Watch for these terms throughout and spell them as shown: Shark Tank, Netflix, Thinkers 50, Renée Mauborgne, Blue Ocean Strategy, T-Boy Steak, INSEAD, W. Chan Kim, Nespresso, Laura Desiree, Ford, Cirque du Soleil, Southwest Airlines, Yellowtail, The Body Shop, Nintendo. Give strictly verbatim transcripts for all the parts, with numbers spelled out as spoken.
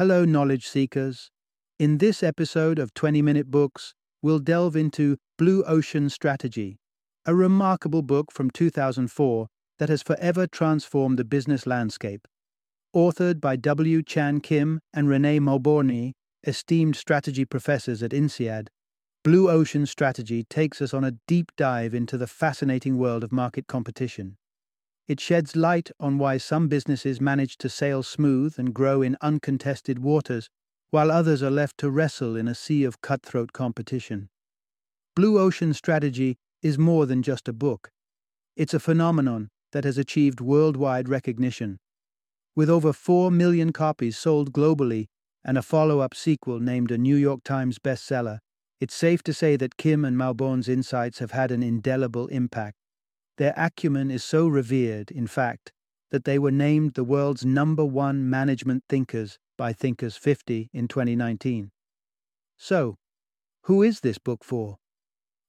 Hello, knowledge seekers. In this episode of twenty minute Books, we'll delve into Blue Ocean Strategy, a remarkable book from two thousand four that has forever transformed the business landscape. Authored by W. Chan Kim and Renée Mauborgne, esteemed strategy professors at INSEAD, Blue Ocean Strategy takes us on a deep dive into the fascinating world of market competition. It sheds light on why some businesses manage to sail smooth and grow in uncontested waters, while others are left to wrestle in a sea of cutthroat competition. Blue Ocean Strategy is more than just a book. It's a phenomenon that has achieved worldwide recognition, with over four million copies sold globally and a follow-up sequel named a New York Times bestseller. It's safe to say that Kim and Mauborgne's insights have had an indelible impact. Their acumen is so revered, in fact, that they were named the world's number one management thinkers by Thinkers fifty in twenty nineteen. So, who is this book for?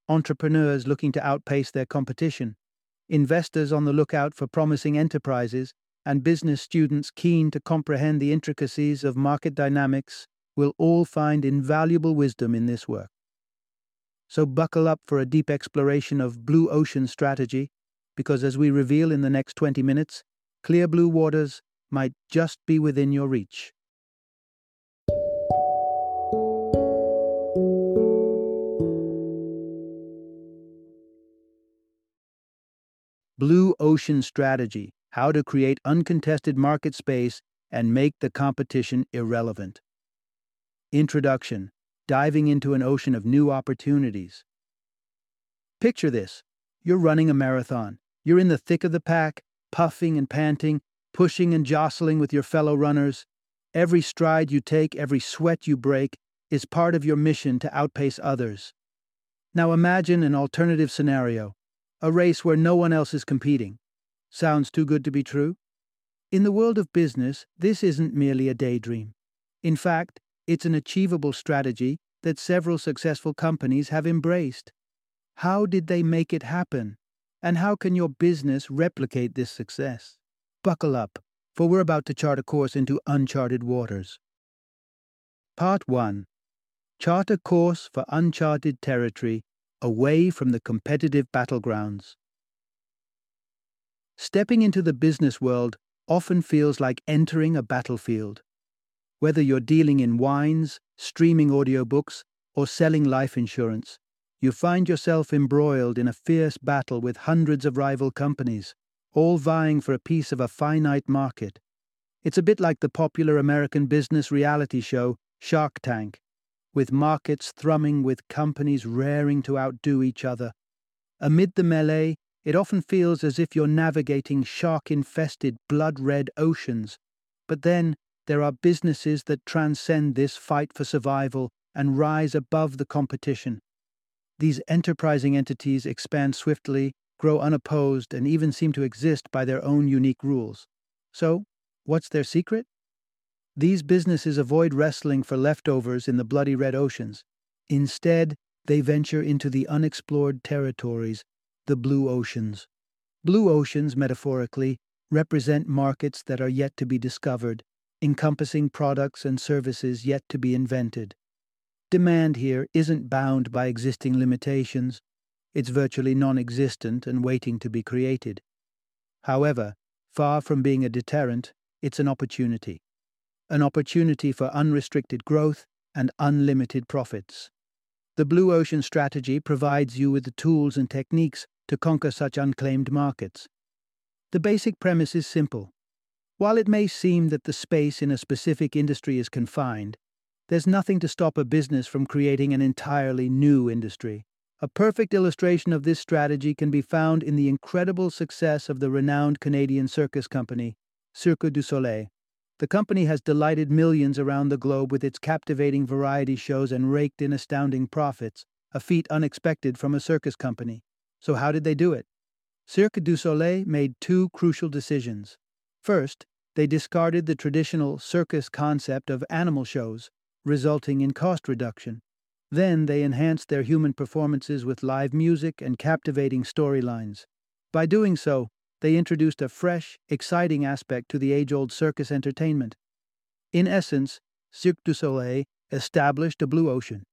Entrepreneurs looking to outpace their competition, investors on the lookout for promising enterprises, and business students keen to comprehend the intricacies of market dynamics will all find invaluable wisdom in this work. So buckle up for a deep exploration of Blue Ocean Strategy, because as we reveal in the next twenty minutes, clear blue waters might just be within your reach. Blue Ocean Strategy: How to Create Uncontested Market Space and Make the Competition Irrelevant. Introduction: Diving into an ocean of new opportunities. Picture this. You're running a marathon. You're in the thick of the pack, puffing and panting, pushing and jostling with your fellow runners. Every stride you take, every sweat you break, is part of your mission to outpace others. Now imagine an alternative scenario, a race where no one else is competing. Sounds too good to be true? In the world of business, this isn't merely a daydream. In fact, it's an achievable strategy that several successful companies have embraced. How did they make it happen? And how can your business replicate this success? Buckle up, for we're about to chart a course into uncharted waters. Part one. Chart a course for uncharted territory, away from the competitive battlegrounds. Stepping into the business world often feels like entering a battlefield. Whether you're dealing in wines, streaming audiobooks, or selling life insurance, you find yourself embroiled in a fierce battle with hundreds of rival companies, all vying for a piece of a finite market. It's a bit like the popular American business reality show Shark Tank, with markets thrumming with companies raring to outdo each other. Amid the melee, it often feels as if you're navigating shark-infested, blood-red oceans, but then there are businesses that transcend this fight for survival and rise above the competition. These enterprising entities expand swiftly, grow unopposed, and even seem to exist by their own unique rules. So, what's their secret? These businesses avoid wrestling for leftovers in the bloody red oceans. Instead, they venture into the unexplored territories, the blue oceans. Blue oceans, metaphorically, represent markets that are yet to be discovered, encompassing products and services yet to be invented. Demand here isn't bound by existing limitations. It's virtually non-existent and waiting to be created. However, far from being a deterrent, it's an opportunity. An opportunity for unrestricted growth and unlimited profits. The Blue Ocean Strategy provides you with the tools and techniques to conquer such unclaimed markets. The basic premise is simple. While it may seem that the space in a specific industry is confined, there's nothing to stop a business from creating an entirely new industry. A perfect illustration of this strategy can be found in the incredible success of the renowned Canadian circus company, Cirque du Soleil. The company has delighted millions around the globe with its captivating variety shows and raked in astounding profits, a feat unexpected from a circus company. So how did they do it? Cirque du Soleil made two crucial decisions. First, they discarded the traditional circus concept of animal shows, resulting in cost reduction. Then they enhanced their human performances with live music and captivating storylines. By doing so, they introduced a fresh, exciting aspect to the age-old circus entertainment. In essence, Cirque du Soleil established a Blue Ocean.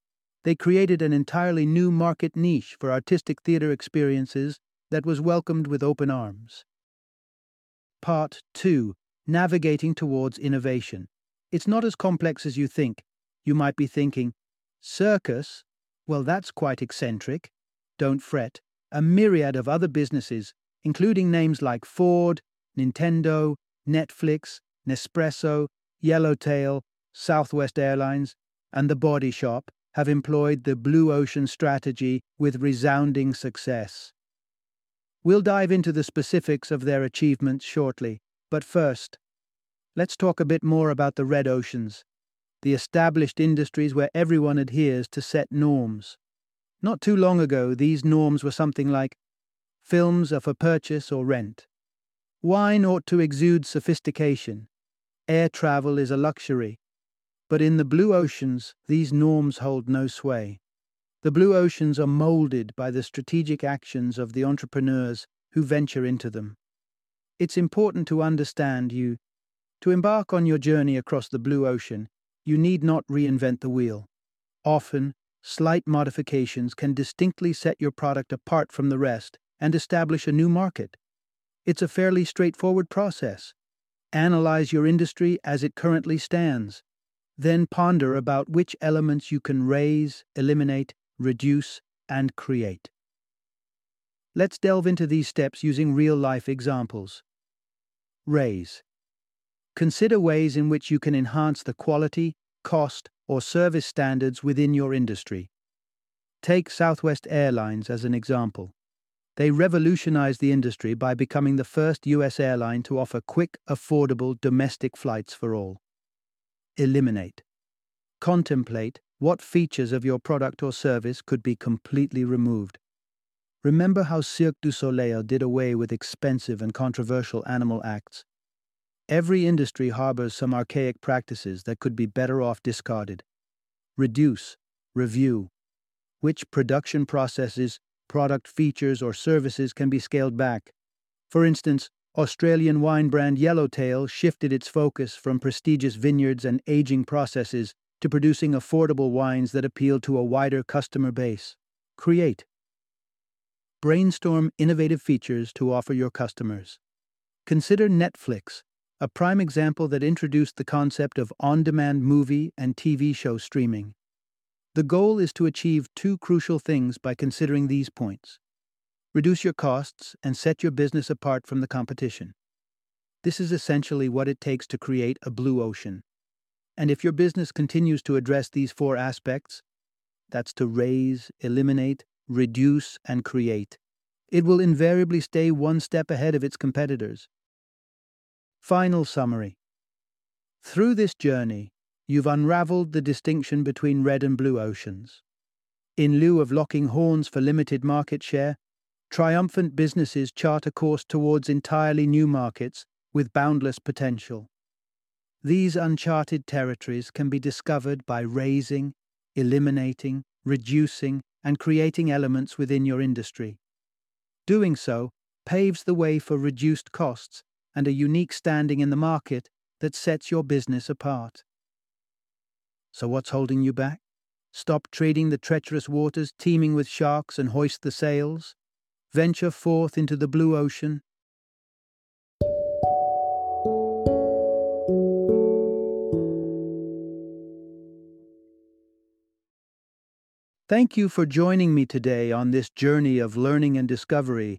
They created an entirely new market niche for artistic theater experiences that was welcomed with open arms. Part two. Navigating towards innovation. It's not as complex as you think. You might be thinking, circus? Well, that's quite eccentric. Don't fret. A myriad of other businesses, including names like Ford, Nintendo, Netflix, Nespresso, Yellowtail, Southwest Airlines, and The Body Shop, have employed the Blue Ocean strategy with resounding success. We'll dive into the specifics of their achievements shortly, but first, let's talk a bit more about the red oceans, the established industries where everyone adheres to set norms. Not too long ago, these norms were something like, films are for purchase or rent. Wine ought to exude sophistication. Air travel is a luxury. But in the Blue Oceans, these norms hold no sway. The Blue Oceans are molded by the strategic actions of the entrepreneurs who venture into them. It's important to understand you. To embark on your journey across the Blue Ocean, you need not reinvent the wheel. Often, slight modifications can distinctly set your product apart from the rest and establish a new market. It's a fairly straightforward process. Analyze your industry as it currently stands. Then ponder about which elements you can raise, eliminate, reduce, and create. Let's delve into these steps using real-life examples. Raise. Consider ways in which you can enhance the quality, cost, or service standards within your industry. Take Southwest Airlines as an example. They revolutionized the industry by becoming the first U S airline to offer quick, affordable domestic flights for all. Eliminate. Contemplate what features of your product or service could be completely removed. Remember how Cirque du Soleil did away with expensive and controversial animal acts. Every industry harbors some archaic practices that could be better off discarded. Reduce. Review. Which production processes, product features, or services can be scaled back? For instance, Australian wine brand Yellowtail shifted its focus from prestigious vineyards and aging processes to producing affordable wines that appeal to a wider customer base. Create. Brainstorm innovative features to offer your customers. Consider Netflix, a prime example that introduced the concept of on-demand movie and T V show streaming. The goal is to achieve two crucial things by considering these points. Reduce your costs and set your business apart from the competition. This is essentially what it takes to create a Blue Ocean. And if your business continues to address these four aspects, that's to raise, eliminate, reduce, and create, it will invariably stay one step ahead of its competitors. Final summary. Through this journey, you've unraveled the distinction between red and blue oceans. In lieu of locking horns for limited market share, triumphant businesses chart a course towards entirely new markets with boundless potential. These uncharted territories can be discovered by raising, eliminating, reducing, and creating elements within your industry. Doing so paves the way for reduced costs and a unique standing in the market that sets your business apart. So what's holding you back? Stop treading the treacherous waters teeming with sharks and hoist the sails. Venture forth into the Blue Ocean. Thank you for joining me today on this journey of learning and discovery